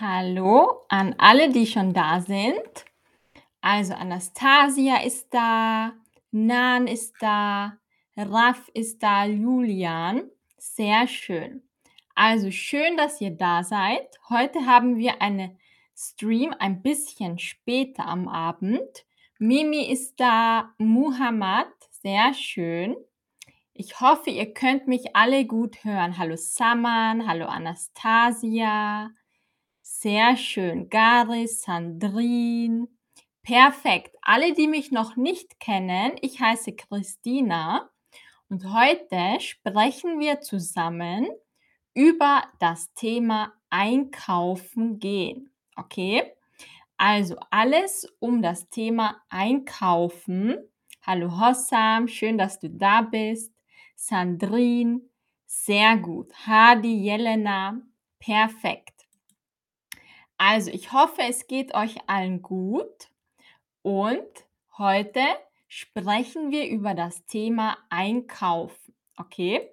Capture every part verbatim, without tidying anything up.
Hallo an alle, die schon da sind. Also Anastasia ist da, Nan ist da, Raf ist da, Julian. Sehr schön. Also schön, dass ihr da seid. Heute haben wir einen Stream ein bisschen später am Abend. Mimi ist da, Muhammad. Sehr schön. Ich hoffe, ihr könnt mich alle gut hören. Hallo Saman, hallo Anastasia. Sehr schön. Garis, Sandrine. Perfekt. Alle, die mich noch nicht kennen, ich heiße Christina und heute sprechen wir zusammen über das Thema Einkaufen gehen. Okay? Also alles um das Thema Einkaufen. Hallo Hossam, schön, dass du da bist. Sandrine, sehr gut. Hadi, Jelena, perfekt. Also, ich hoffe, es geht euch allen gut und heute sprechen wir über das Thema Einkaufen, okay?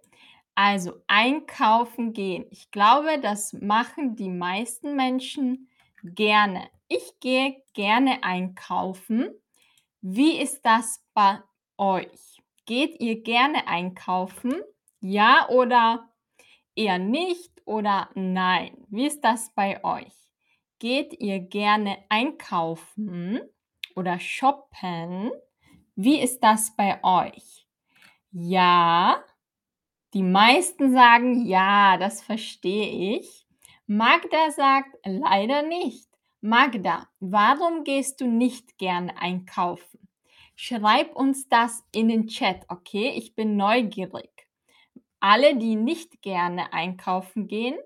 Also, einkaufen gehen. Ich glaube, das machen die meisten Menschen gerne. Ich gehe gerne einkaufen. Wie ist das bei euch? Geht ihr gerne einkaufen? Ja oder eher nicht oder nein? Wie ist das bei euch? Geht ihr gerne einkaufen oder shoppen? Wie ist das bei euch? Ja, die meisten sagen, ja, das verstehe ich. Magda sagt, leider nicht. Magda, warum gehst du nicht gerne einkaufen? Schreib uns das in den Chat, okay? Ich bin neugierig. Alle, die nicht gerne einkaufen gehen,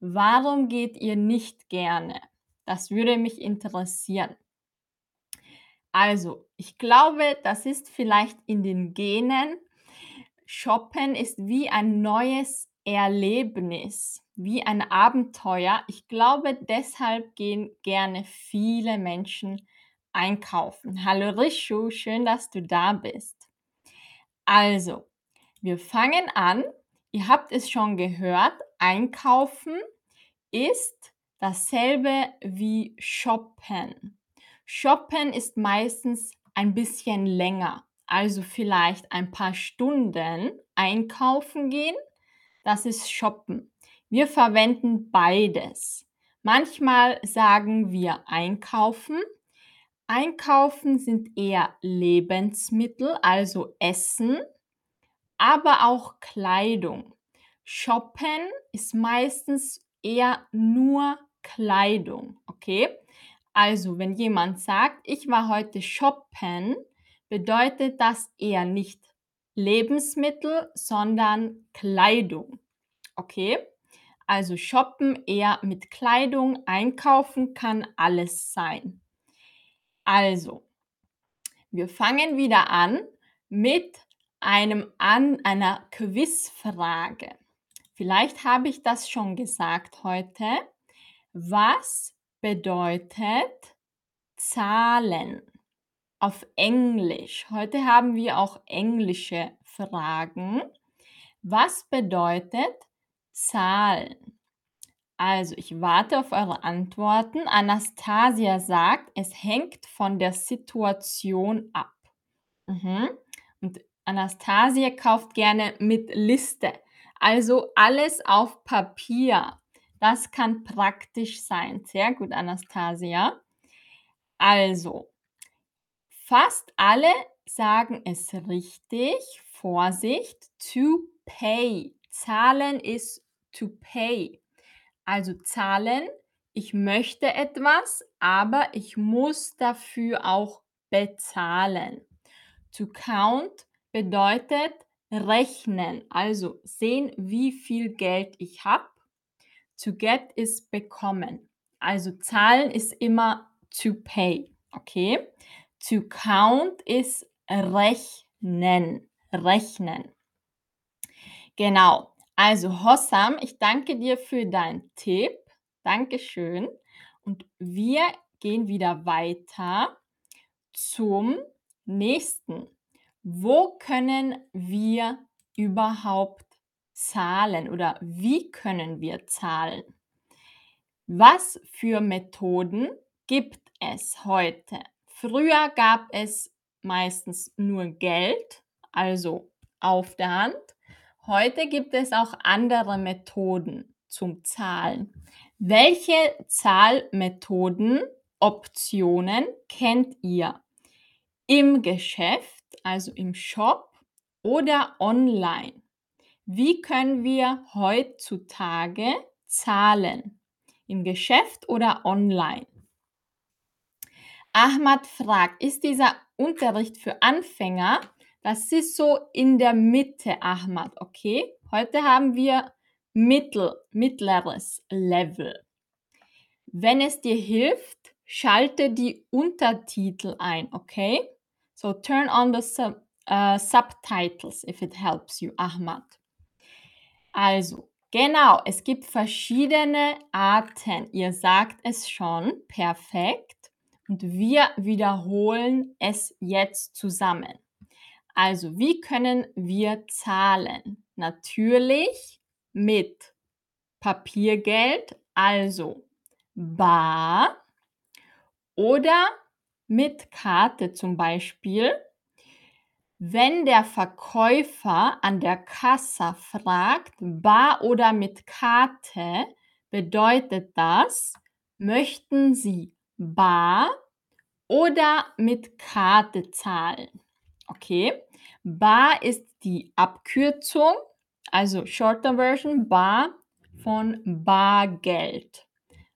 warum geht ihr nicht gerne? Das würde mich interessieren. Also, ich glaube, das ist vielleicht in den Genen. Shoppen ist wie ein neues Erlebnis, wie ein Abenteuer. Ich glaube, deshalb gehen gerne viele Menschen einkaufen. Hallo Rishu, schön, dass du da bist. Also, wir fangen an. Ihr habt es schon gehört, einkaufen ist dasselbe wie shoppen. Shoppen ist meistens ein bisschen länger, also vielleicht ein paar Stunden einkaufen gehen, das ist shoppen. Wir verwenden beides. Manchmal sagen wir einkaufen. Einkaufen sind eher Lebensmittel, also Essen, aber auch Kleidung. Shoppen ist meistens eher nur Kleidung, okay? Also, wenn jemand sagt, ich war heute shoppen, bedeutet das eher nicht Lebensmittel, sondern Kleidung, okay? Also, shoppen eher mit Kleidung, einkaufen kann alles sein. Also, wir fangen wieder an mit einem an einer Quizfrage. Vielleicht habe ich das schon gesagt heute. Was bedeutet Zahlen auf Englisch? Heute haben wir auch englische Fragen. Was bedeutet Zahlen? Also, ich warte auf eure Antworten. Anastasia sagt, es hängt von der Situation ab. Mhm. Und Anastasia kauft gerne mit Liste. Also alles auf Papier. Das kann praktisch sein. Sehr gut, Anastasia. Also, fast alle sagen es richtig. Vorsicht, to pay. Zahlen ist to pay. Also zahlen, ich möchte etwas, aber ich muss dafür auch bezahlen. To count bedeutet rechnen, also sehen, wie viel Geld ich habe. To get ist bekommen. Also zahlen ist immer to pay. Okay? To count ist rechnen. Rechnen. Genau. Also Hossam, ich danke dir für deinen Tipp. Dankeschön. Und wir gehen wieder weiter zum nächsten. Wo können wir überhaupt zahlen oder wie können wir zahlen? Was für Methoden gibt es heute? Früher gab es meistens nur Geld, also auf der Hand. Heute gibt es auch andere Methoden zum Zahlen. Welche Zahlmethoden, Optionen kennt ihr? Im Geschäft, also im Shop oder online? Wie können wir heutzutage zahlen? Im Geschäft oder online? Ahmad fragt, ist dieser Unterricht für Anfänger? Das ist so in der Mitte, Ahmad, okay? Heute haben wir mittel, mittleres Level. Wenn es dir hilft, schalte die Untertitel ein, okay? So turn on the sub, uh, subtitles if it helps you, Ahmad. Also, genau, es gibt verschiedene Arten. Ihr sagt es schon, perfekt. Und wir wiederholen es jetzt zusammen. Also, wie können wir zahlen? Natürlich mit Papiergeld, also bar, oder mit Karte zum Beispiel. Wenn der Verkäufer an der Kasse fragt, bar oder mit Karte, bedeutet das, möchten Sie bar oder mit Karte zahlen? Okay, bar ist die Abkürzung, also shorter version, bar von Bargeld.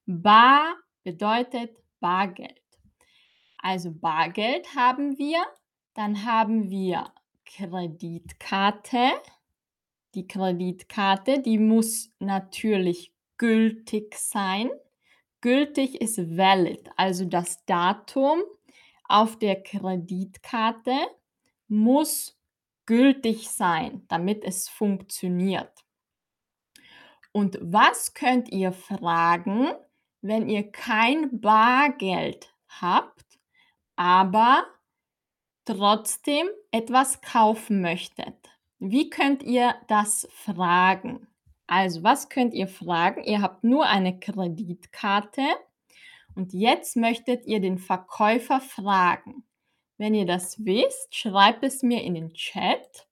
Bar bedeutet Bargeld. Also Bargeld haben wir, dann haben wir Kreditkarte. Die Kreditkarte, die muss natürlich gültig sein. Gültig ist valid, also das Datum auf der Kreditkarte muss gültig sein, damit es funktioniert. Und was könnt ihr fragen, wenn ihr kein Bargeld habt, aber trotzdem etwas kaufen möchtet? Wie könnt ihr das fragen? Also, was könnt ihr fragen? Ihr habt nur eine Kreditkarte und jetzt möchtet ihr den Verkäufer fragen. Wenn ihr das wisst, schreibt es mir in den Chat.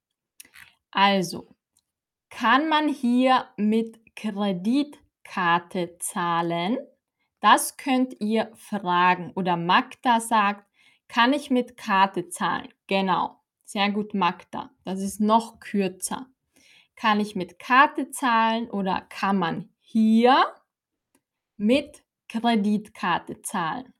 Also, kann man hier mit Kreditkarte zahlen? Das könnt ihr fragen. Oder Magda sagt, kann ich mit Karte zahlen? Genau, sehr gut, Magda. Das ist noch kürzer. Kann ich mit Karte zahlen oder kann man hier mit Kreditkarte zahlen?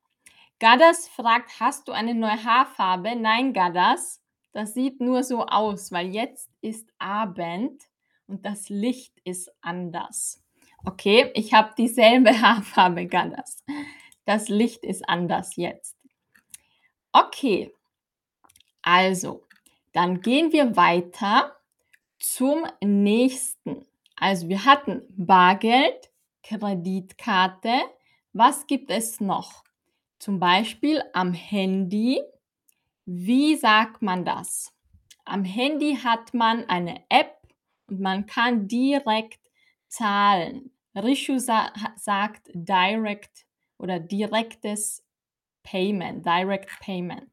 Gadas fragt, hast du eine neue Haarfarbe? Nein, Gadas, das sieht nur so aus, weil jetzt ist Abend und das Licht ist anders. Okay, ich habe dieselbe Haarfarbe, Gadas. Das Licht ist anders jetzt. Okay, also, dann gehen wir weiter zum nächsten. Also, wir hatten Bargeld, Kreditkarte. Was gibt es noch? Zum Beispiel am Handy. Wie sagt man das? Am Handy hat man eine App und man kann direkt zahlen. Rishu sa- sagt direct oder direktes Payment, Direct Payment.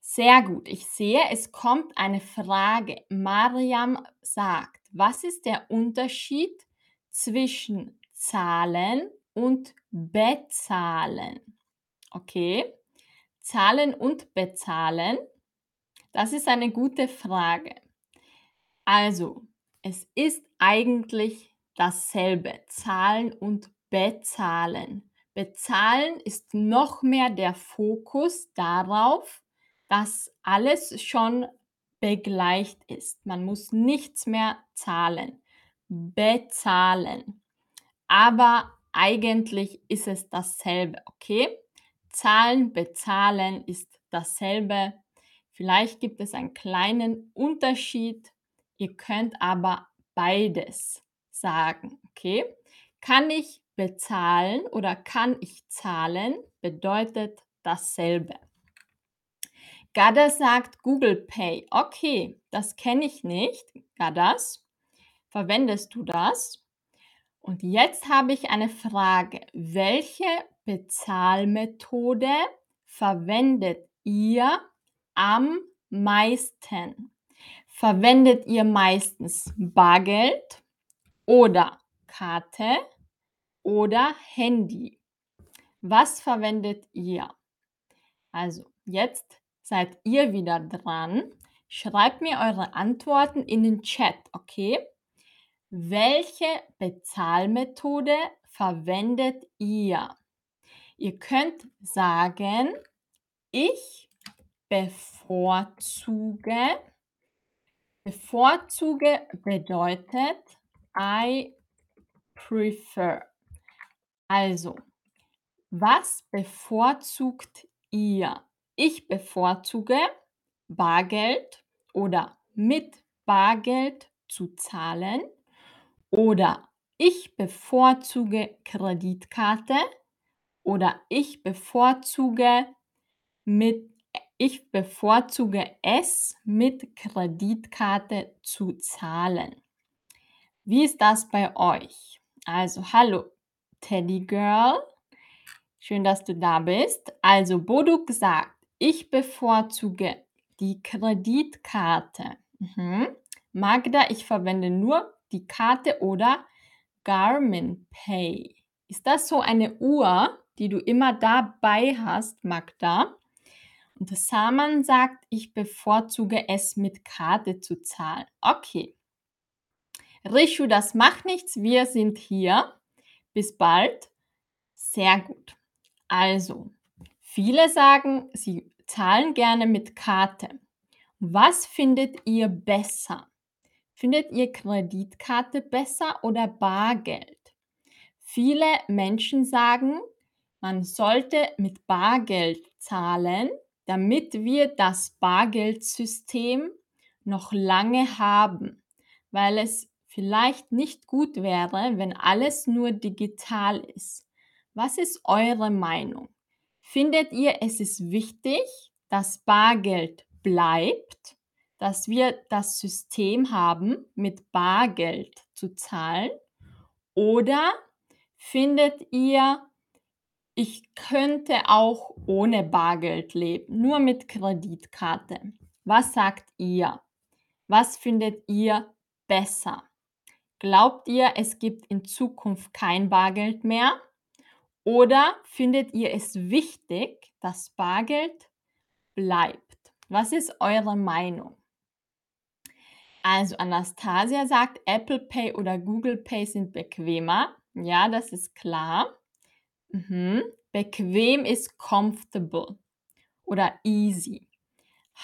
Sehr gut, ich sehe, es kommt eine Frage. Mariam sagt, was ist der Unterschied zwischen zahlen und bezahlen? Okay, zahlen und bezahlen, das ist eine gute Frage. Also, es ist eigentlich dasselbe, zahlen und bezahlen. Bezahlen ist noch mehr der Fokus darauf, dass alles schon begleicht ist. Man muss nichts mehr zahlen, bezahlen. Aber eigentlich ist es dasselbe, okay? Zahlen, bezahlen ist dasselbe. Vielleicht gibt es einen kleinen Unterschied. Ihr könnt aber beides sagen, okay? Kann ich bezahlen oder kann ich zahlen, bedeutet dasselbe. Gada sagt Google Pay. Okay, das kenne ich nicht, Gadas. Verwendest du das? Und jetzt habe ich eine Frage. Welche Bezahlmethode verwendet ihr am meisten? Verwendet ihr meistens Bargeld oder Karte oder Handy? Was verwendet ihr? Also, jetzt seid ihr wieder dran. Schreibt mir eure Antworten in den Chat, okay? Welche Bezahlmethode verwendet ihr? Ihr könnt sagen, ich bevorzuge. Bevorzuge bedeutet I prefer. Also, was bevorzugt ihr? Ich bevorzuge Bargeld oder mit Bargeld zu zahlen. Oder ich bevorzuge Kreditkarte oder ich bevorzuge, mit, ich bevorzuge es, mit Kreditkarte zu zahlen. Wie ist das bei euch? Also, hallo Teddy Girl, schön, dass du da bist. Also, Boduk sagt, ich bevorzuge die Kreditkarte. Mhm. Magda, ich verwende nur die Karte oder Garmin Pay. Ist das so eine Uhr, die du immer dabei hast, Magda? Und Saman sagt, ich bevorzuge es, mit Karte zu zahlen. Okay. Rishu, das macht nichts. Wir sind hier. Bis bald. Sehr gut. Also, viele sagen, sie zahlen gerne mit Karte. Was findet ihr besser? Findet ihr Kreditkarte besser oder Bargeld? Viele Menschen sagen, man sollte mit Bargeld zahlen, damit wir das Bargeldsystem noch lange haben, weil es vielleicht nicht gut wäre, wenn alles nur digital ist. Was ist eure Meinung? Findet ihr, es ist wichtig, dass Bargeld bleibt? Dass wir das System haben, mit Bargeld zu zahlen? Oder findet ihr, ich könnte auch ohne Bargeld leben, nur mit Kreditkarte? Was sagt ihr? Was findet ihr besser? Glaubt ihr, es gibt in Zukunft kein Bargeld mehr? Oder findet ihr es wichtig, dass Bargeld bleibt? Was ist eure Meinung? Also Anastasia sagt, Apple Pay oder Google Pay sind bequemer. Ja, das ist klar. Mhm. Bequem ist comfortable oder easy.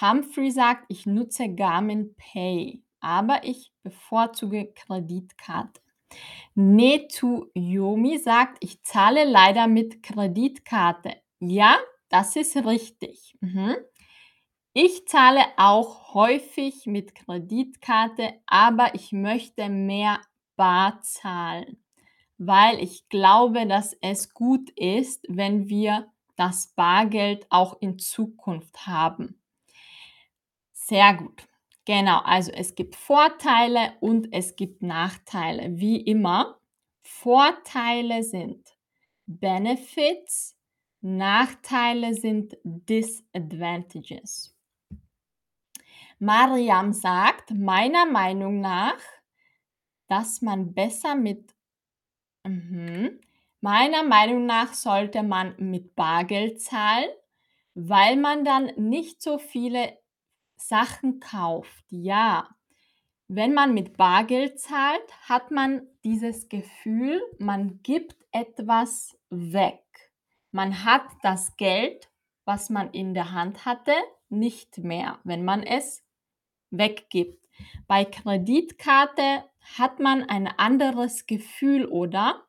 Humphrey sagt, ich nutze Garmin Pay, aber ich bevorzuge Kreditkarte. Netu Yomi sagt, ich zahle leider mit Kreditkarte. Ja, das ist richtig. Mhm. Ich zahle auch häufig mit Kreditkarte, aber ich möchte mehr bar zahlen, weil ich glaube, dass es gut ist, wenn wir das Bargeld auch in Zukunft haben. Sehr gut. Genau, also es gibt Vorteile und es gibt Nachteile, wie immer. Vorteile sind Benefits, Nachteile sind Disadvantages. Mariam sagt, meiner Meinung nach, dass man besser mit, mhm. meiner Meinung nach sollte man mit Bargeld zahlen, weil man dann nicht so viele Sachen kauft. Ja, wenn man mit Bargeld zahlt, hat man dieses Gefühl, man gibt etwas weg. Man hat das Geld, was man in der Hand hatte, nicht mehr, wenn man es weggibt. Bei Kreditkarte hat man ein anderes Gefühl, oder?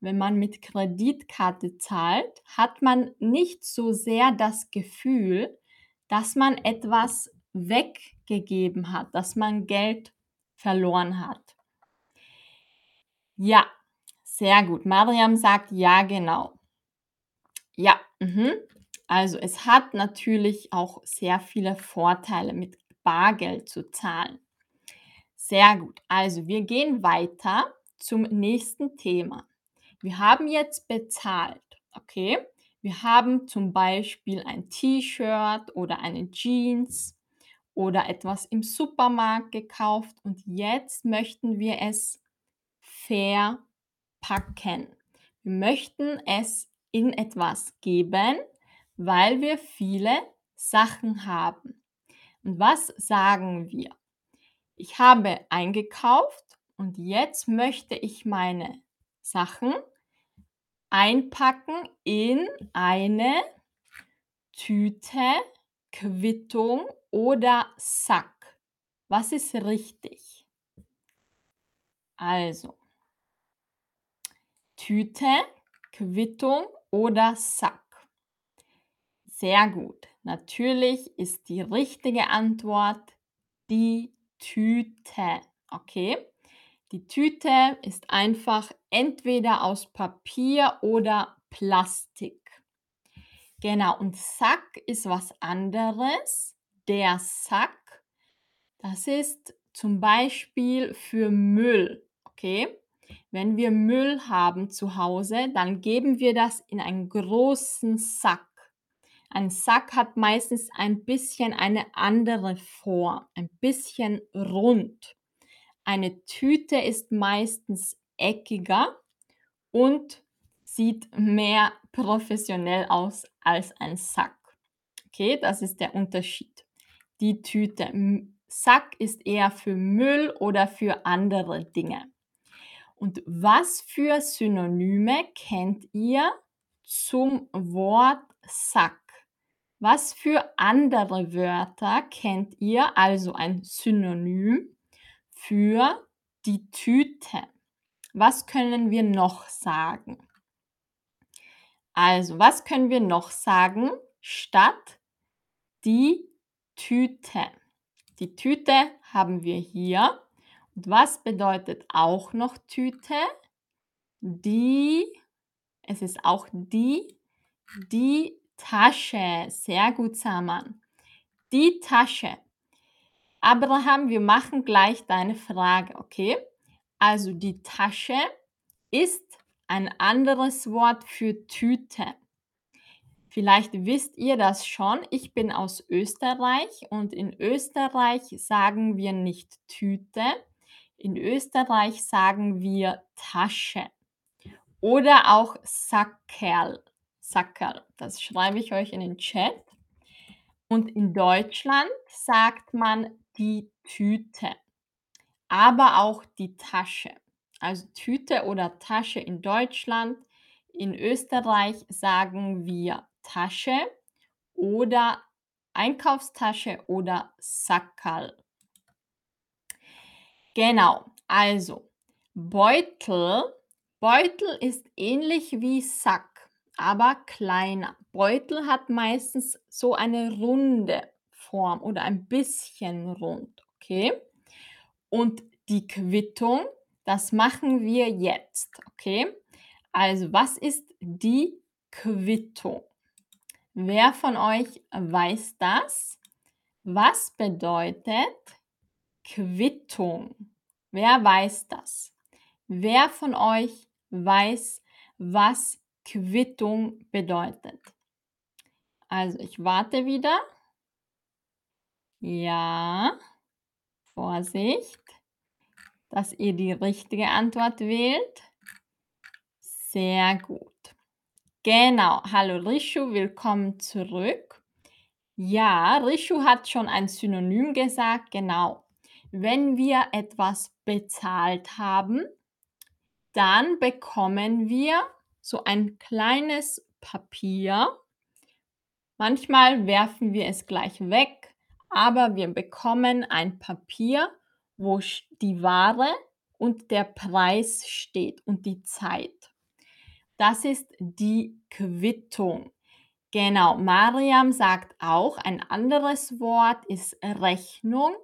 Wenn man mit Kreditkarte zahlt, hat man nicht so sehr das Gefühl, dass man etwas weggegeben hat, dass man Geld verloren hat. Ja, sehr gut. Mariam sagt, ja, genau. Ja, mhm. Also es hat natürlich auch sehr viele Vorteile, mit Bargeld zu zahlen. Sehr gut. Also wir gehen weiter zum nächsten Thema. Wir haben jetzt bezahlt, okay? Wir haben zum Beispiel ein T-Shirt oder eine Jeans oder etwas im Supermarkt gekauft und jetzt möchten wir es verpacken. Wir möchten es in etwas geben, weil wir viele Sachen haben. Und was sagen wir? Ich habe eingekauft und jetzt möchte ich meine Sachen einpacken in eine Tüte, Quittung oder Sack. Was ist richtig? Also, Tüte, Quittung oder Sack. Sehr gut. Natürlich ist die richtige Antwort die Tüte. Okay? Die Tüte ist einfach entweder aus Papier oder Plastik. Genau, und Sack ist was anderes. Der Sack, das ist zum Beispiel für Müll. Okay? Wenn wir Müll haben zu Hause, dann geben wir das in einen großen Sack. Ein Sack hat meistens ein bisschen eine andere Form, ein bisschen rund. Eine Tüte ist meistens eckiger und sieht mehr professionell aus als ein Sack. Okay, das ist der Unterschied. Die Tüte, Sack ist eher für Müll oder für andere Dinge. Und was für Synonyme kennt ihr zum Wort Sack? Was für andere Wörter kennt ihr, also ein Synonym für die Tüte? Was können wir noch sagen? Also, was können wir noch sagen statt die Tüte? Die Tüte haben wir hier. Und was bedeutet auch noch Tüte? Die, es ist auch die, die Tasche, sehr gut, Saman. Die Tasche. Abraham, wir machen gleich deine Frage, okay? Also die Tasche ist ein anderes Wort für Tüte. Vielleicht wisst ihr das schon, ich bin aus Österreich und in Österreich sagen wir nicht Tüte, in Österreich sagen wir Tasche oder auch Sackerl. Sackerl, das schreibe ich euch in den Chat. Und in Deutschland sagt man die Tüte, aber auch die Tasche. Also Tüte oder Tasche in Deutschland. In Österreich sagen wir Tasche oder Einkaufstasche oder Sackerl. Genau, also Beutel. Beutel ist ähnlich wie Sack, aber kleiner. Beutel hat meistens so eine runde Form oder ein bisschen rund, okay? Und die Quittung, das machen wir jetzt, okay? Also, was ist die Quittung? Wer von euch weiß das? Was bedeutet Quittung? Wer weiß das? Wer von euch weiß, was Quittung bedeutet? Also, ich warte wieder. Ja, Vorsicht, dass ihr die richtige Antwort wählt. Sehr gut. Genau, hallo Rishu, willkommen zurück. Ja, Rishu hat schon ein Synonym gesagt, genau. Wenn wir etwas bezahlt haben, dann bekommen wir so ein kleines Papier. Manchmal werfen wir es gleich weg, aber wir bekommen ein Papier, wo die Ware und der Preis steht und die Zeit. Das ist die Quittung. Genau, Mariam sagt auch, ein anderes Wort ist Rechnung.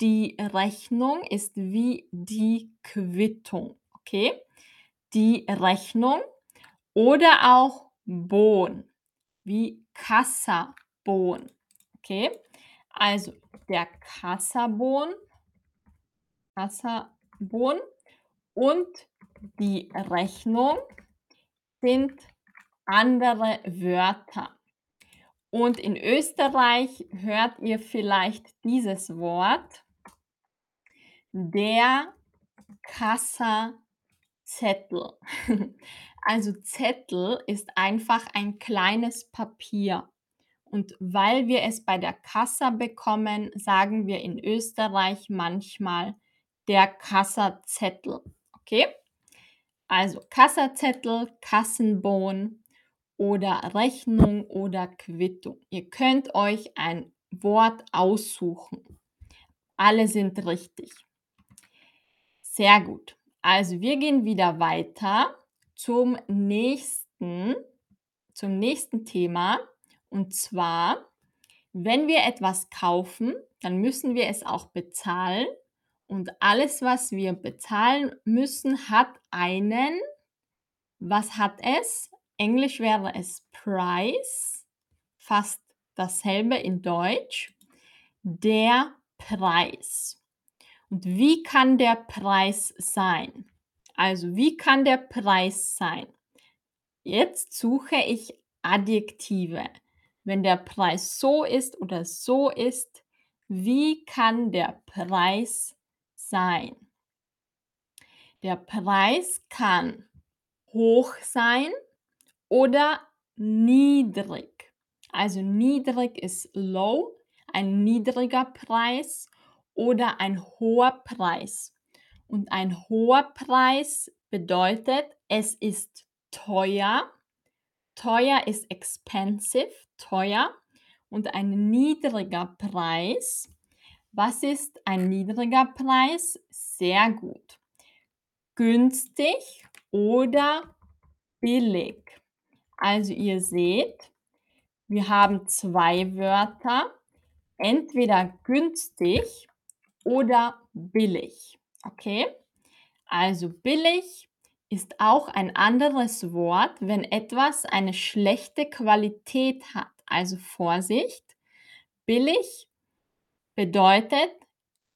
Die Rechnung ist wie die Quittung, okay? Die Rechnung. Oder auch Bon, wie Kassabon. Okay, also der Kassabon, Kassabon und die Rechnung sind andere Wörter. Und in Österreich hört ihr vielleicht dieses Wort, der Kassazettel. Also Zettel ist einfach ein kleines Papier. Und weil wir es bei der Kassa bekommen, sagen wir in Österreich manchmal der Kassazettel. Okay? Also Kassazettel, Kassenbon oder Rechnung oder Quittung. Ihr könnt euch ein Wort aussuchen. Alle sind richtig. Sehr gut. Also wir gehen wieder weiter zum nächsten, zum nächsten Thema. Und zwar, wenn wir etwas kaufen, dann müssen wir es auch bezahlen. Und alles, was wir bezahlen müssen, hat einen, was hat es? Englisch wäre es Price, fast dasselbe in Deutsch, der Preis. Und wie kann der Preis sein? Also wie kann der Preis sein? Jetzt suche ich Adjektive. Wenn der Preis so ist oder so ist, wie kann der Preis sein? Der Preis kann hoch sein oder niedrig. Also niedrig ist low, ein niedriger Preis oder ein hoher Preis. Und ein hoher Preis bedeutet, es ist teuer. Teuer ist expensive, teuer. Und ein niedriger Preis. Was ist ein niedriger Preis? Sehr gut. Günstig oder billig. Also ihr seht, wir haben zwei Wörter, entweder günstig oder billig. Okay? Also billig ist auch ein anderes Wort, wenn etwas eine schlechte Qualität hat. Also Vorsicht, billig bedeutet,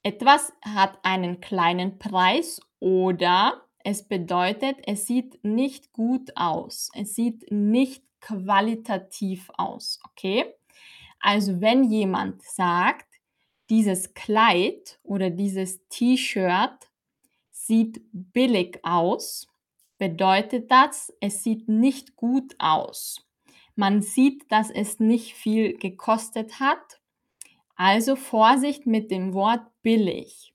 etwas hat einen kleinen Preis oder es bedeutet, es sieht nicht gut aus. Es sieht nicht qualitativ aus, okay? Also wenn jemand sagt, dieses Kleid oder dieses T-Shirt sieht billig aus, bedeutet das, es sieht nicht gut aus. Man sieht, dass es nicht viel gekostet hat. Also Vorsicht mit dem Wort billig.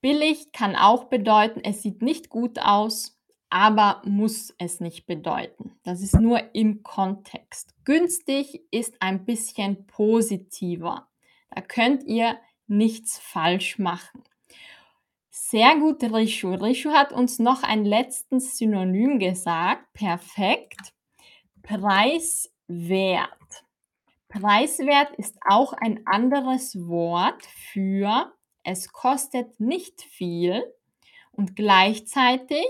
Billig kann auch bedeuten, es sieht nicht gut aus, aber muss es nicht bedeuten. Das ist nur im Kontext. Günstig ist ein bisschen positiver. Da könnt ihr nichts falsch machen. Sehr gut, Rishu. Rishu hat uns noch ein letztes Synonym gesagt. Perfekt. Preiswert. Preiswert ist auch ein anderes Wort für es kostet nicht viel und gleichzeitig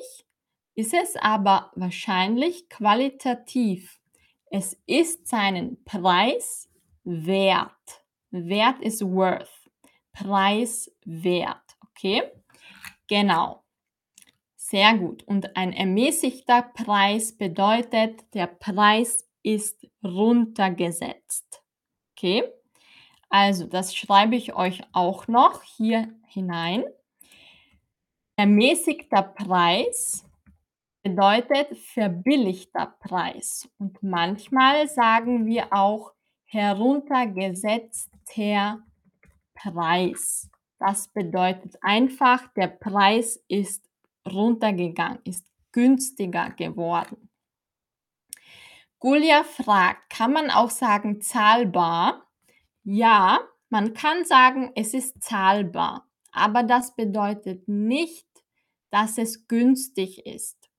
ist es aber wahrscheinlich qualitativ. Es ist seinen Preis wert. Wert ist worth. Preis wert. Okay? Genau. Sehr gut. Und ein ermäßigter Preis bedeutet, der Preis ist runtergesetzt. Okay? Also, das schreibe ich euch auch noch hier hinein. Ermäßigter Preis bedeutet verbilligter Preis. Und manchmal sagen wir auch heruntergesetzter Preis. Das bedeutet einfach, der Preis ist runtergegangen, ist günstiger geworden. Julia fragt, kann man auch sagen zahlbar? Ja, man kann sagen, es ist zahlbar, aber das bedeutet nicht, dass es günstig ist.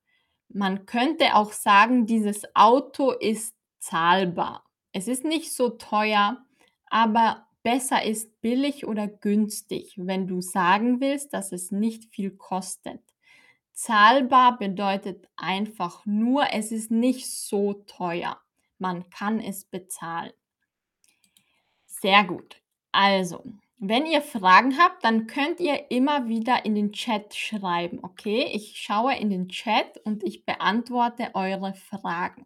Man könnte auch sagen, dieses Auto ist zahlbar. Es ist nicht so teuer, aber besser ist billig oder günstig, wenn du sagen willst, dass es nicht viel kostet. Zahlbar bedeutet einfach nur, es ist nicht so teuer. Man kann es bezahlen. Sehr gut. Also, Wenn ihr Fragen habt, dann könnt ihr immer wieder in den Chat schreiben, okay? Ich schaue in den Chat und ich beantworte eure Fragen.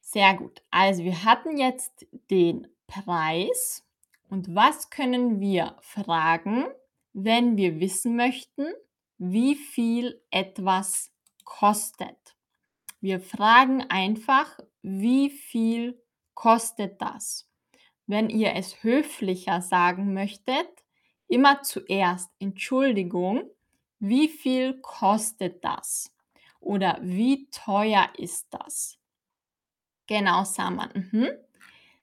Sehr gut. Also wir hatten jetzt den Preis. Und was können wir fragen, wenn wir wissen möchten, wie viel etwas kostet? Wir fragen einfach, wie viel kostet das? Wenn ihr es höflicher sagen möchtet, immer zuerst Entschuldigung, wie viel kostet das? Oder wie teuer ist das? Genau, Saman. Mhm.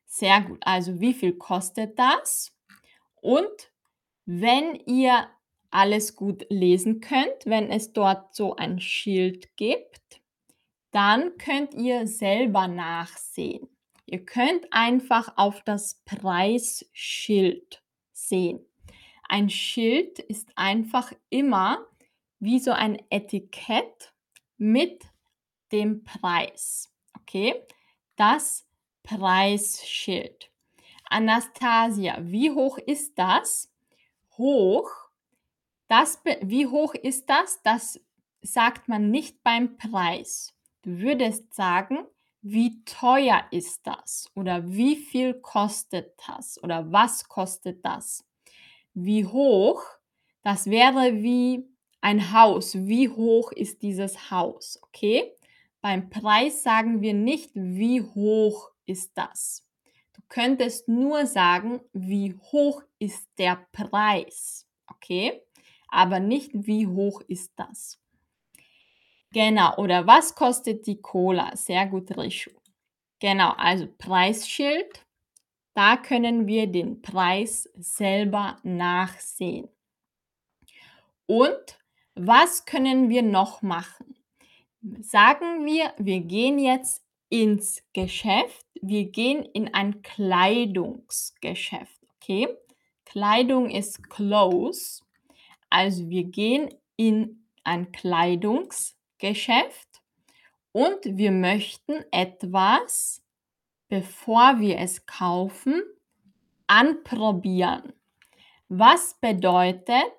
Sehr gut. Also wie viel kostet das? Und wenn ihr alles gut lesen könnt, wenn es dort so ein Schild gibt, dann könnt ihr selber nachsehen. Ihr könnt einfach auf das Preisschild sehen. Ein Schild ist einfach immer wie so ein Etikett mit dem Preis. Okay? Das Preisschild. Anastasia, wie hoch ist das? Hoch. Das, wie hoch ist das? Das sagt man nicht beim Preis. Du würdest sagen, wie teuer ist das? Oder wie viel kostet das? Oder was kostet das? Wie hoch? Das wäre wie ein Haus. Wie hoch ist dieses Haus? Okay? Beim Preis sagen wir nicht, wie hoch ist das. Du könntest nur sagen, wie hoch ist der Preis. Okay? Aber nicht, wie hoch ist das. Genau, oder was kostet die Cola? Sehr gut, Rishu. Genau, also Preisschild. Da können wir den Preis selber nachsehen. Und was können wir noch machen? Sagen wir, wir gehen jetzt ins Geschäft. Wir gehen in ein Kleidungsgeschäft, okay? Kleidung ist Clothes. Also wir gehen in ein Kleidungsgeschäft. Geschäft und wir möchten etwas, bevor wir es kaufen, anprobieren. Was bedeutet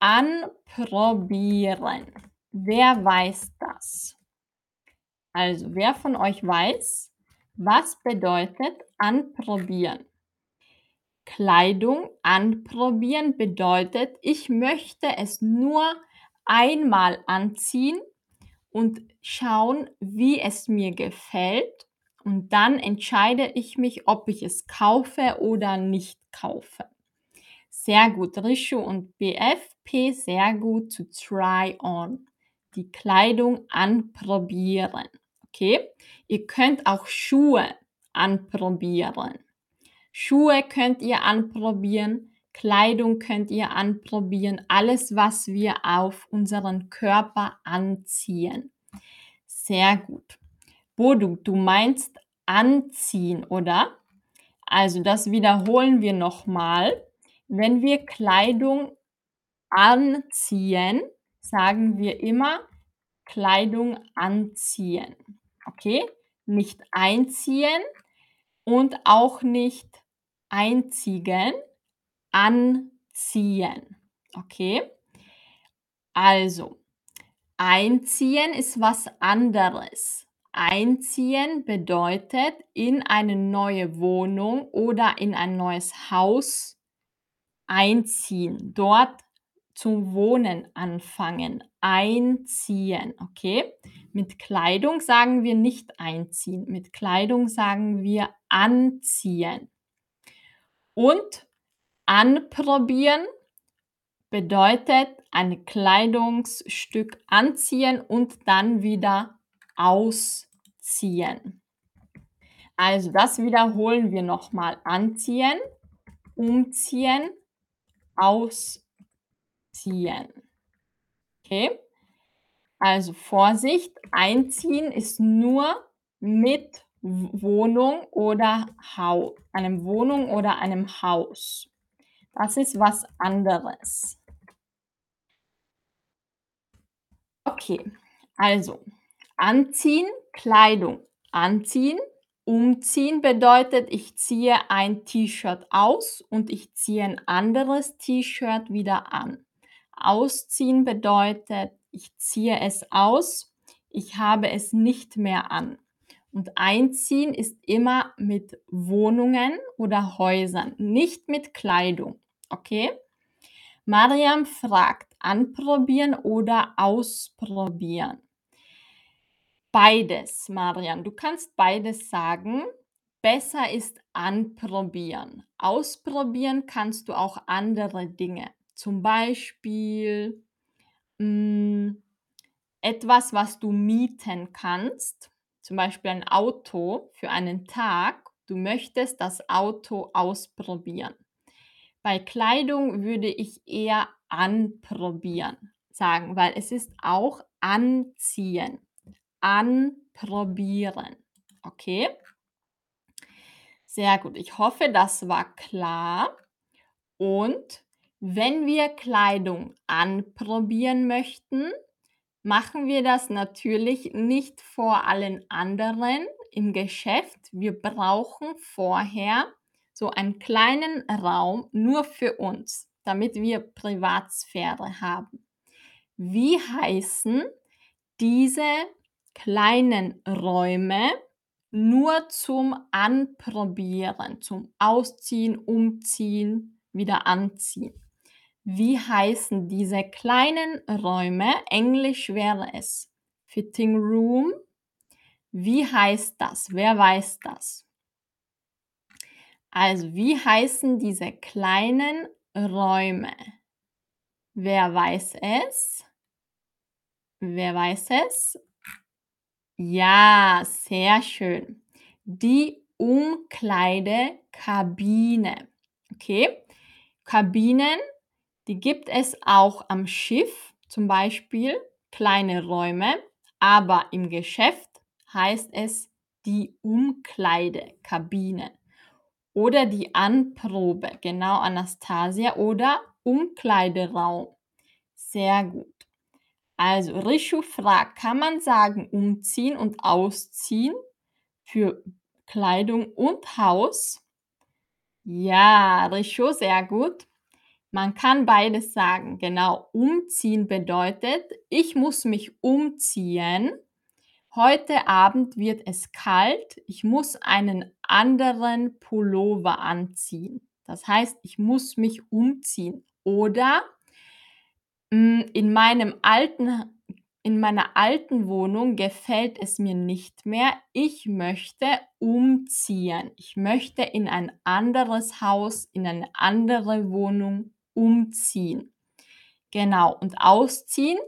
anprobieren? Wer weiß das? Also, wer von euch weiß, was bedeutet anprobieren? Kleidung anprobieren bedeutet, ich möchte es nur einmal anziehen und schauen, wie es mir gefällt. Und dann entscheide ich mich, ob ich es kaufe oder nicht kaufe. Sehr gut, Rishu und B F P, sehr gut zu try on. Die Kleidung anprobieren. Okay? Ihr könnt auch Schuhe anprobieren. Schuhe könnt ihr anprobieren. Kleidung könnt ihr anprobieren, alles, was wir auf unseren Körper anziehen. Sehr gut. Bodu, du meinst anziehen, oder? Also das wiederholen wir nochmal. Wenn wir Kleidung anziehen, sagen wir immer Kleidung anziehen. Okay? Nicht einziehen und auch nicht einziehen. Anziehen, okay? Also, einziehen ist was anderes. Einziehen bedeutet in eine neue Wohnung oder in ein neues Haus einziehen, dort zum Wohnen anfangen, einziehen, okay? Mit Kleidung sagen wir nicht einziehen, mit Kleidung sagen wir anziehen. Und anprobieren bedeutet ein Kleidungsstück anziehen und dann wieder ausziehen. Also das wiederholen wir nochmal. Anziehen, umziehen, ausziehen. Okay? Also Vorsicht, einziehen ist nur mit Wohnung oder Haus, einem Wohnung oder einem Haus. Das ist was anderes. Okay, also anziehen, Kleidung anziehen, Umziehen bedeutet, ich ziehe ein T-Shirt aus und ich ziehe ein anderes T-Shirt wieder an. Ausziehen bedeutet, ich ziehe es aus, ich habe es nicht mehr an. Und einziehen ist immer mit Wohnungen oder Häusern, nicht mit Kleidung. Okay? Mariam fragt, anprobieren oder ausprobieren? Beides, Marian. Du kannst beides sagen. Besser ist anprobieren. Ausprobieren kannst du auch andere Dinge. Zum Beispiel mh, etwas, was du mieten kannst. Zum Beispiel ein Auto für einen Tag. Du möchtest das Auto ausprobieren. Bei Kleidung würde ich eher anprobieren sagen, weil es ist auch anziehen. Anprobieren. Okay? Sehr gut. Ich hoffe, das war klar. Und wenn wir Kleidung anprobieren möchten, machen wir das natürlich nicht vor allen anderen im Geschäft. Wir brauchen vorher so einen kleinen Raum nur für uns, damit wir Privatsphäre haben. Wie heißen diese kleinen Räume nur zum Anprobieren, zum Ausziehen, Umziehen, wieder anziehen? Wie heißen diese kleinen Räume? Englisch wäre es Fitting Room. Wie heißt das? Wer weiß das? Also, wie heißen diese kleinen Räume? Wer weiß es? Wer weiß es? Ja, sehr schön. Die Umkleidekabine. Okay, Kabinen, die gibt es auch am Schiff, zum Beispiel kleine Räume, aber im Geschäft heißt es die Umkleidekabine oder die Anprobe, genau, Anastasia, oder Umkleideraum. Sehr gut. Also, Rishu fragt, kann man sagen, umziehen und ausziehen für Kleidung und Haus? Ja, Rishu, sehr gut. Man kann beides sagen. Genau, umziehen bedeutet, ich muss mich umziehen. Heute Abend wird es kalt. Ich muss einen anderen Pullover anziehen. Das heißt, ich muss mich umziehen. Oder In, meinem alten, in meiner alten Wohnung gefällt es mir nicht mehr. Ich möchte umziehen. Ich möchte in ein anderes Haus, in eine andere Wohnung umziehen. Genau. Und ausziehen,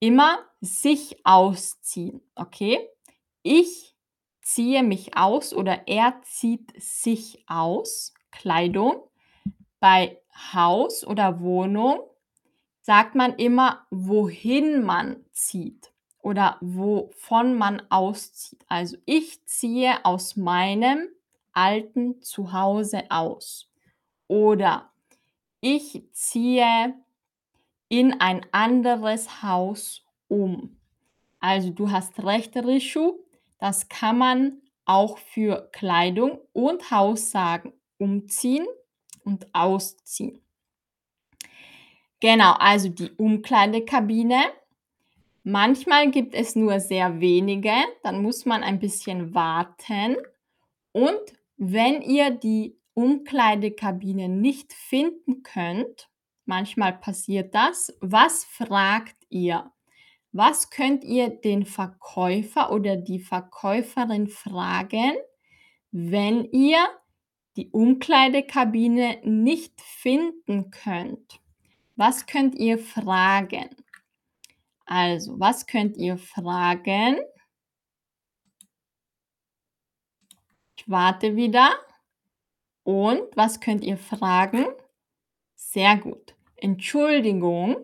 immer sich ausziehen. Okay? Ich ziehe mich aus oder er zieht sich aus. Kleidung. Bei Haus oder Wohnung sagt man immer, wohin man zieht oder wovon man auszieht. Also, ich ziehe aus meinem alten Zuhause aus. Oder ich ziehe in ein anderes Haus um. Also, du hast recht, Rishu. Das kann man auch für Kleidung und Haus sagen. Umziehen und ausziehen. Genau, also die Umkleidekabine. Manchmal gibt es nur sehr wenige, dann muss man ein bisschen warten. Und wenn ihr die Umkleidekabine nicht finden könnt, manchmal passiert das, was fragt ihr? Was könnt ihr den Verkäufer oder die Verkäuferin fragen, wenn ihr die Umkleidekabine nicht finden könnt? Was könnt ihr fragen? Also, was könnt ihr fragen? Ich warte wieder. Und was könnt ihr fragen? Sehr gut. Entschuldigung,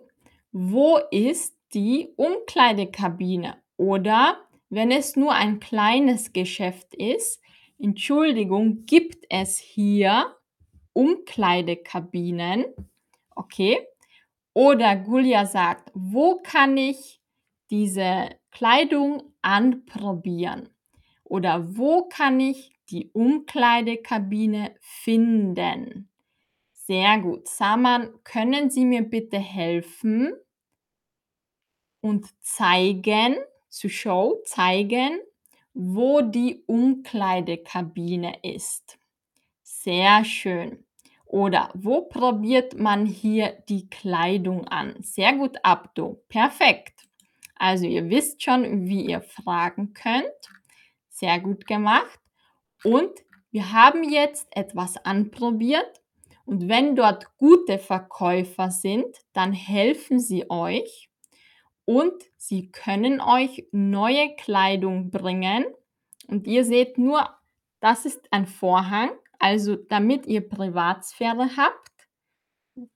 wo ist die Umkleidekabine? Oder wenn es nur ein kleines Geschäft ist, Entschuldigung, gibt es hier Umkleidekabinen? Okay. Oder Gulya sagt, wo kann ich diese Kleidung anprobieren? Oder wo kann ich die Umkleidekabine finden? Sehr gut. Saman, können Sie mir bitte helfen und zeigen, zu show, zeigen, wo die Umkleidekabine ist? Sehr schön. Oder wo probiert man hier die Kleidung an? Sehr gut, Abdo. Perfekt. Also ihr wisst schon, wie ihr fragen könnt. Sehr gut gemacht. Und wir haben jetzt etwas anprobiert. Und wenn dort gute Verkäufer sind, dann helfen sie euch. Und sie können euch neue Kleidung bringen. Und ihr seht nur, das ist ein Vorhang. Also damit ihr Privatsphäre habt,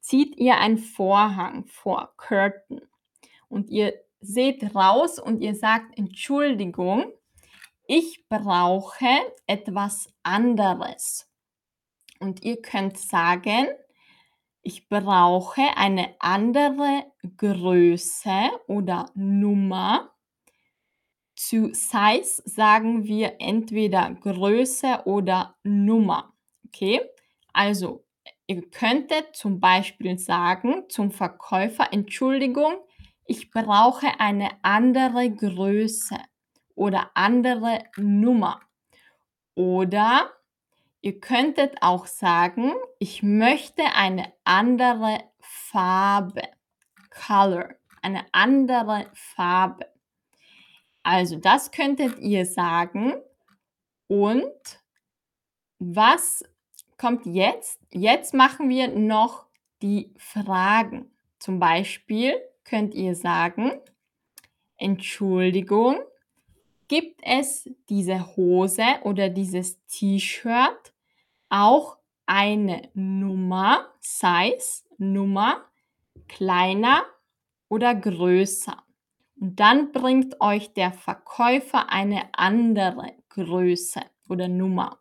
zieht ihr einen Vorhang vor, Curtain. Und ihr seht raus und ihr sagt, Entschuldigung, ich brauche etwas anderes. Und ihr könnt sagen, ich brauche eine andere Größe oder Nummer. Zu Size sagen wir entweder Größe oder Nummer. Okay, also ihr könntet zum Beispiel sagen zum Verkäufer, Entschuldigung, ich brauche eine andere Größe oder andere Nummer. Oder ihr könntet auch sagen, ich möchte eine andere Farbe, Color, eine andere Farbe. Also das könntet ihr sagen. Und was kommt jetzt? Jetzt machen wir noch die Fragen. Zum Beispiel könnt ihr sagen, Entschuldigung, gibt es diese Hose oder dieses T-Shirt auch eine Nummer, Size, Nummer, kleiner oder größer? Und dann bringt euch der Verkäufer eine andere Größe oder Nummer.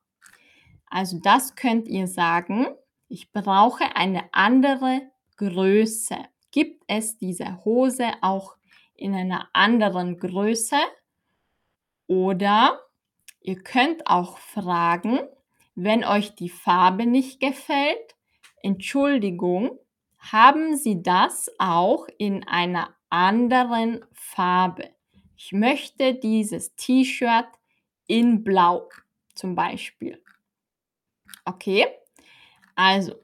Also das könnt ihr sagen, ich brauche eine andere Größe. Gibt es diese Hose auch in einer anderen Größe? Oder ihr könnt auch fragen, wenn euch die Farbe nicht gefällt, Entschuldigung, haben Sie das auch in einer anderen Farbe? Ich möchte dieses T-Shirt in Blau zum Beispiel. Okay, also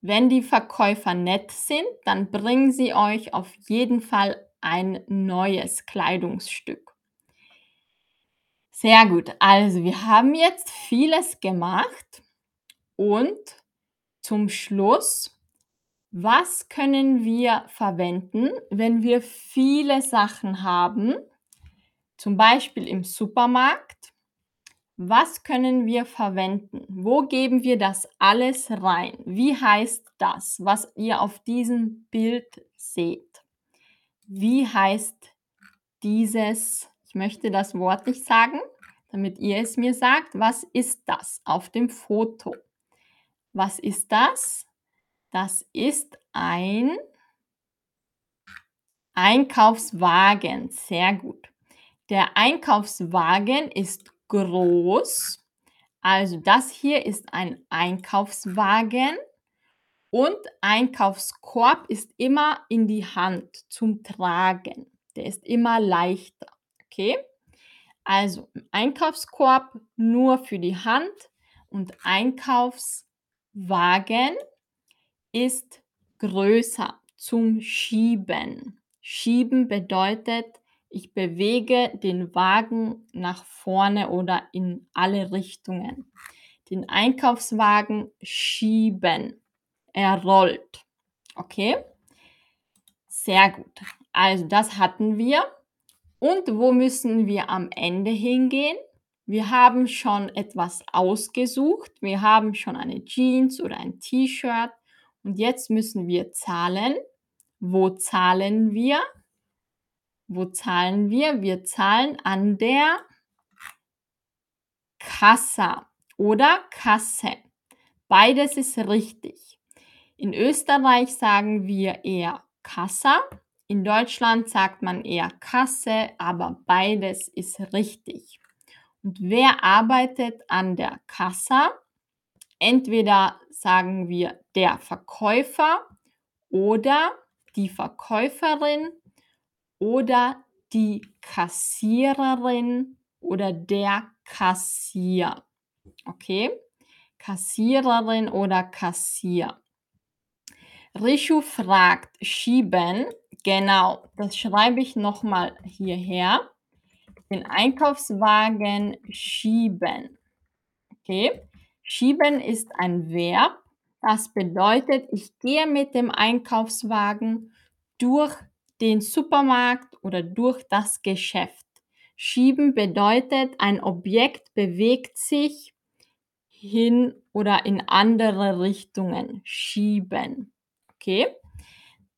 wenn die Verkäufer nett sind, dann bringen sie euch auf jeden Fall ein neues Kleidungsstück. Sehr gut, also wir haben jetzt vieles gemacht und zum Schluss, was können wir verwenden, wenn wir viele Sachen haben, zum Beispiel im Supermarkt? Was können wir verwenden? Wo geben wir das alles rein? Wie heißt das, was ihr auf diesem Bild seht? Wie heißt dieses? Ich möchte das Wort nicht sagen, damit ihr es mir sagt. Was ist das auf dem Foto? Was ist das? Das ist ein Einkaufswagen. Sehr gut. Der Einkaufswagen ist groß. Also das hier ist ein Einkaufswagen. Und Einkaufskorb ist immer in die Hand zum Tragen. Der ist immer leichter. Okay, also Einkaufskorb nur für die Hand und Einkaufswagen ist größer zum Schieben. Schieben bedeutet, ich bewege den Wagen nach vorne oder in alle Richtungen. Den Einkaufswagen schieben, er rollt. Okay, sehr gut. Also das hatten wir. Und wo müssen wir am Ende hingehen? Wir haben schon etwas ausgesucht. Wir haben schon eine Jeans oder ein T-Shirt. Und jetzt müssen wir zahlen. Wo zahlen wir? Wo zahlen wir? Wir zahlen an der Kassa oder Kasse. Beides ist richtig. In Österreich sagen wir eher Kassa. In Deutschland sagt man eher Kasse, aber beides ist richtig. Und wer arbeitet an der Kassa? Entweder sagen wir der Verkäufer oder die Verkäuferin oder die Kassiererin oder der Kassier. Okay, Kassiererin oder Kassier. Rishu fragt, schieben, genau, das schreibe ich nochmal hierher. Den Einkaufswagen schieben. Okay, schieben ist ein Verb. Das bedeutet, ich gehe mit dem Einkaufswagen durch den Supermarkt oder durch das Geschäft. Schieben bedeutet, ein Objekt bewegt sich hin oder in andere Richtungen. Schieben. Okay,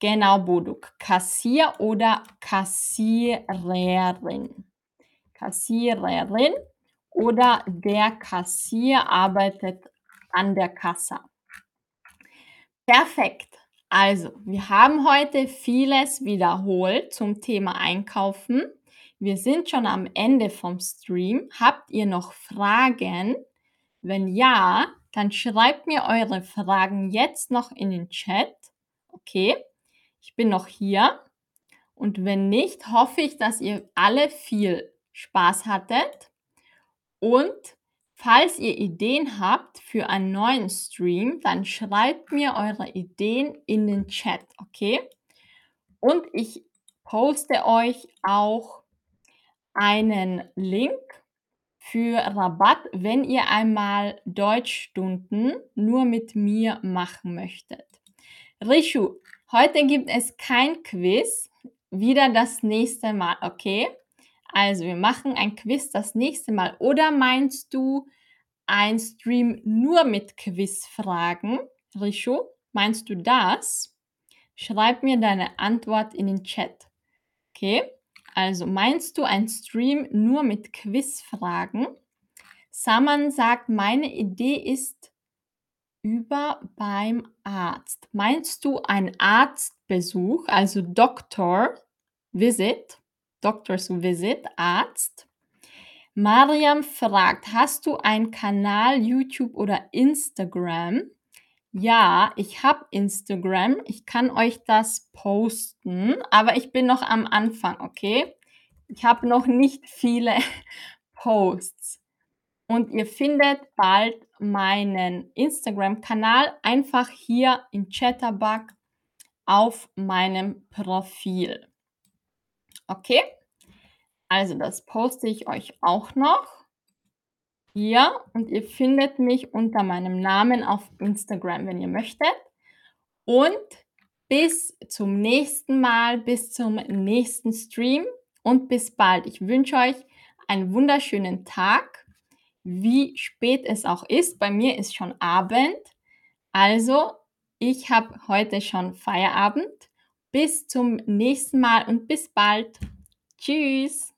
genau, Boduk. Kassier oder Kassiererin. Kassiererin oder der Kassier arbeitet an der Kasse. Perfekt. Also, wir haben heute vieles wiederholt zum Thema Einkaufen. Wir sind schon am Ende vom Stream. Habt ihr noch Fragen? Wenn ja, dann schreibt mir eure Fragen jetzt noch in den Chat. Okay, ich bin noch hier. Und wenn nicht, hoffe ich, dass ihr alle viel Spaß hattet. Und falls ihr Ideen habt für einen neuen Stream, dann schreibt mir eure Ideen in den Chat, okay? Und ich poste euch auch einen Link für Rabatt, wenn ihr einmal Deutschstunden nur mit mir machen möchtet. Rishu, heute gibt es kein Quiz, wieder das nächste Mal, okay? Also wir machen ein Quiz das nächste Mal. Oder meinst du ein Stream nur mit Quizfragen? Rishu, meinst du das? Schreib mir deine Antwort in den Chat. Okay, also meinst du ein Stream nur mit Quizfragen? Saman sagt, meine Idee ist über beim Arzt. Meinst du einen Arztbesuch, also Doktor Visit? Doctors Visit, Arzt. Mariam fragt, hast du einen Kanal, YouTube oder Instagram? Ja, ich habe Instagram. Ich kann euch das posten, aber ich bin noch am Anfang, okay? Ich habe noch nicht viele Posts. Und ihr findet bald meinen Instagram-Kanal einfach hier im Chatterbug auf meinem Profil. Okay, also das poste ich euch auch noch hier und ihr findet mich unter meinem Namen auf Instagram, wenn ihr möchtet. Und bis zum nächsten Mal, bis zum nächsten Stream und bis bald. Ich wünsche euch einen wunderschönen Tag, wie spät es auch ist. Bei mir ist schon Abend, also ich habe heute schon Feierabend. Bis zum nächsten Mal und bis bald. Tschüss.